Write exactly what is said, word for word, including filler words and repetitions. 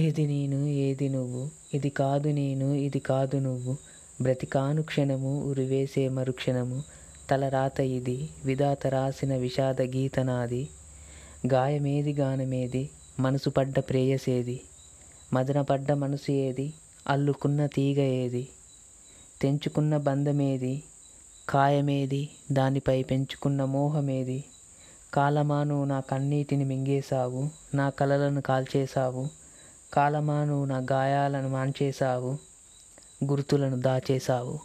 ఏది నేను ఏది నువ్వు, ఇది కాదు నేను ఇది కాదు నువ్వు, బ్రతికాను క్షణము ఉరివేసే మరుక్షణము, తలరాత ఇది విధాత రాసిన విషాద గీతనాది, గాయమేది గానమేది మనసు పడ్డ ప్రేయసేది, మదనపడ్డ మనసు ఏది అల్లుకున్న తీగ ఏది, తెంచుకున్న బంధమేది కాయమేది దానిపై పెంచుకున్న మోహమేది, కాలమాను నా కన్నీటిని మింగేశావు నా కలలను కాల్చేశావు, కాలమాను నా గాయాలను మాంచేశావు గుర్తులను దాచేశావు.